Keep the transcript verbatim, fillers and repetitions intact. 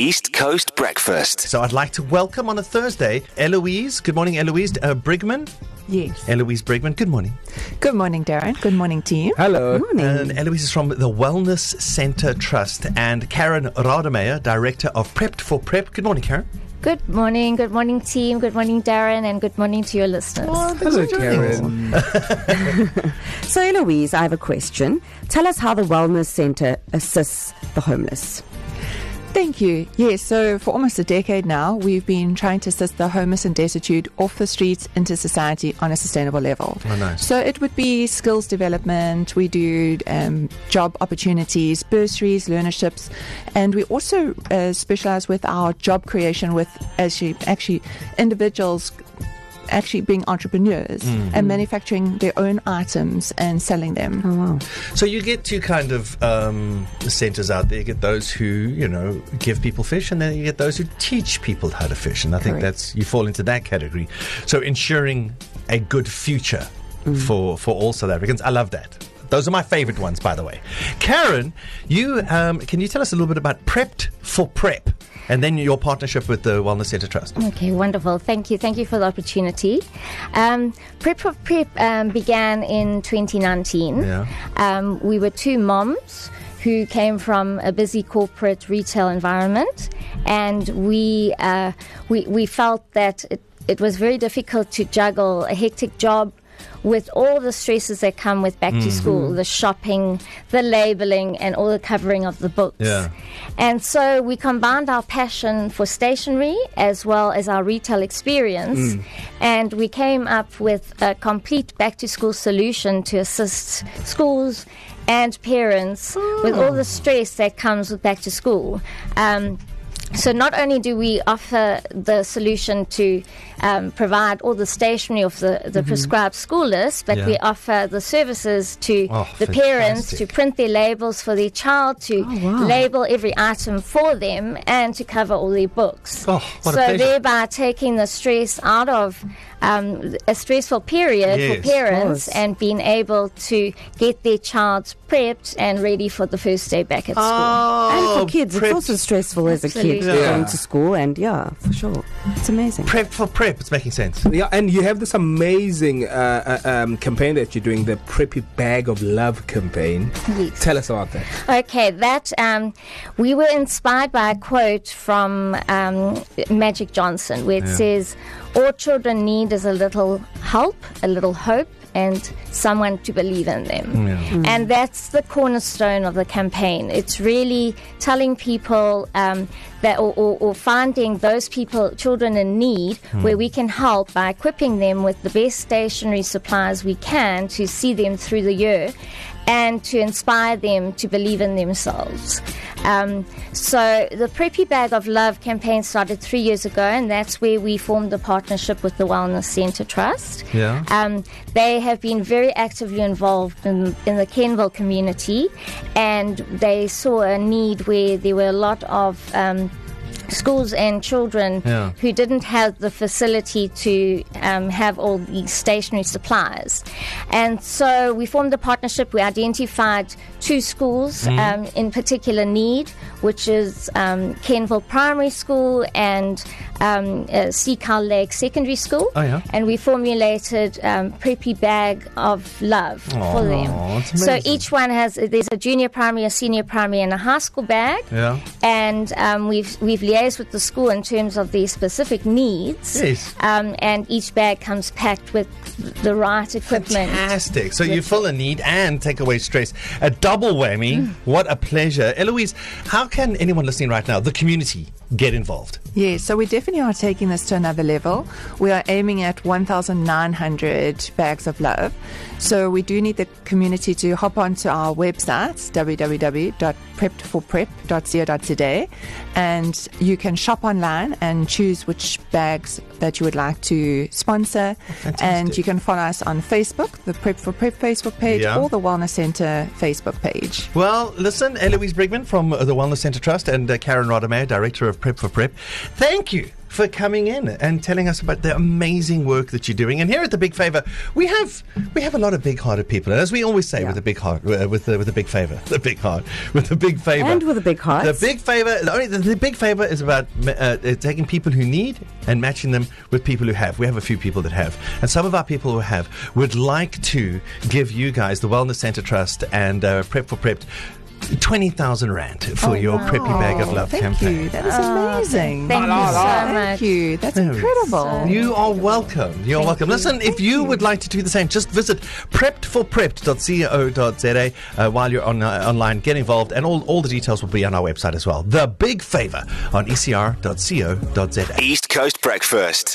East Coast Breakfast. So I'd like to welcome on a Thursday, Eloise. Good morning, Eloise uh, Brigman. Yes. Eloise Brigman, good morning. Good morning, Darren. Good morning to you. Hello. Good morning. And Eloise is from the Wellness Centre Trust, and Karen Rademeyer, Director of Prepped for Prep. Good morning, Karen. Good morning, good morning team, good morning Darren, and good morning to your listeners. Oh, hello Karen. So Eloise, I have a question. Tell us how the Wellness Centre assists the homeless. Thank you. Yes, so for almost a decade now, we've been trying to assist the homeless and destitute off the streets into society on a sustainable level. Oh, nice. So it would be skills development, we do um, job opportunities, bursaries, learnerships, and we also uh, specialize with our job creation with actually, actually individuals actually being entrepreneurs mm. and manufacturing their own items and selling them. Oh, wow. So you get two kind of um, centres out there. You get those who, you know, give people fish, and then you get those who teach people how to fish. And I Correct. think that's, you fall into that category. So ensuring a good future mm. for, for all South Africans. I love that. Those are my favourite ones, by the way. Karen, you um, can you tell us a little bit about Prepped for Prep? And then your partnership with the Wellness Centre Trust. Okay, wonderful. Thank you. Thank you for the opportunity. Um, Prep for Prep um, began in twenty nineteen. Yeah. Um, we were two moms who came from a busy corporate retail environment, and we uh, we, we felt that it, it was very difficult to juggle a hectic job with all the stresses that come with back mm-hmm. to school, the shopping, the labelling, and all the covering of the books. Yeah. And so we combined our passion for stationery as well as our retail experience, mm. and we came up with a complete back to school solution to assist schools and parents oh. with all the stress that comes with back to school. Um, So not only do we offer the solution to um, provide all the stationery of the, the mm-hmm. prescribed school list, but yeah. we offer the services to oh, the fantastic. parents to print their labels for their child, to oh, wow. label every item for them, and to cover all their books. Oh, what so a thereby taking the stress out of um, a stressful period yes, for parents and being able to get their child prepped and ready for the first day back at school. Oh, and for kids, prepped. It's also stressful as Absolutely. a kid. Yeah. Going to school, and yeah, for sure, it's amazing. Prep for Prep, it's making sense. Yeah, and you have this amazing uh, uh, um, campaign that you're doing, the Preppy Bag of Love campaign. Yes. Tell us about that. Okay, that um, we were inspired by a quote from um, Magic Johnson, where it yeah. says, "All children need is a little help, a little hope, and someone to believe in them." Yeah. Mm. And that's the cornerstone of the campaign. It's really telling people um, that, or, or, or finding those people, children in need, mm. where we can help by equipping them with the best stationery supplies we can to see them through the year and to inspire them to believe in themselves. Um, so the Preppy Bag of Love campaign started three years ago, and that's where we formed the partnership with the Wellness Centre Trust. Yeah. Um, they have been very actively involved in, in the Kenville community, and they saw a need where there were a lot of um, schools and children yeah. who didn't have the facility to um, have all the stationery supplies. And so we formed a partnership. We identified two schools mm. um, in particular need, which is um, Kenville Primary School and um, uh, Seacal Lake Secondary School. Oh, yeah. And we formulated um, Preppy Bag of Love Aww, for them. So each one has, there's a junior primary, a senior primary, and a high school bag. Yeah. And um, we've, we've liaised with the school in terms of their specific needs. Yes. Um, and each bag comes packed with the right equipment. Fantastic. So you fill a need and take away stress. A double whammy. Mm. What a pleasure. Eloise, how can anyone listening right now, the community, get involved? Yeah, so we definitely are taking this to another level. We are aiming at one thousand nine hundred bags of love. So we do need the community to hop onto our websites, w w w dot prepped for prep dot co dot today, and you can shop online and choose which bags that you would like to sponsor. Oh, and you can follow us on Facebook, the Prep for Prep Facebook page, yeah. or the Wellness Centre Facebook page. Well, listen, Eloise Brigman from the Wellness Centre Trust and uh, Karen Rademeyer, Director of Prep for Prep, thank you for coming in and telling us about the amazing work that you're doing. And here at The Big Favor, we have we have a lot of big-hearted people. And as we always say, yeah. with the big heart, uh, with the with the big favor, the big heart, with the big favor, and with a big heart, the big favor. The, only, the, the big favor is about uh, taking people who need and matching them with people who have. We have a few people that have, and some of our people who have would like to give you guys, the Wellness Centre Trust and uh, Prep for Prep, twenty thousand rand for oh, your wow. Preppy Bag of Love thank campaign. Thank you. That is amazing. Oh, thank la, you la, la. so much. Thank you. That's no, incredible. So you are welcome. You're thank welcome. You. Listen, thank if you, you would like to do the same, just visit prepped for prepped dot co dot za uh, while you're on uh, online. Get involved, and all, all the details will be on our website as well. The Big Favor on E C R dot co dot za. East Coast Breakfast.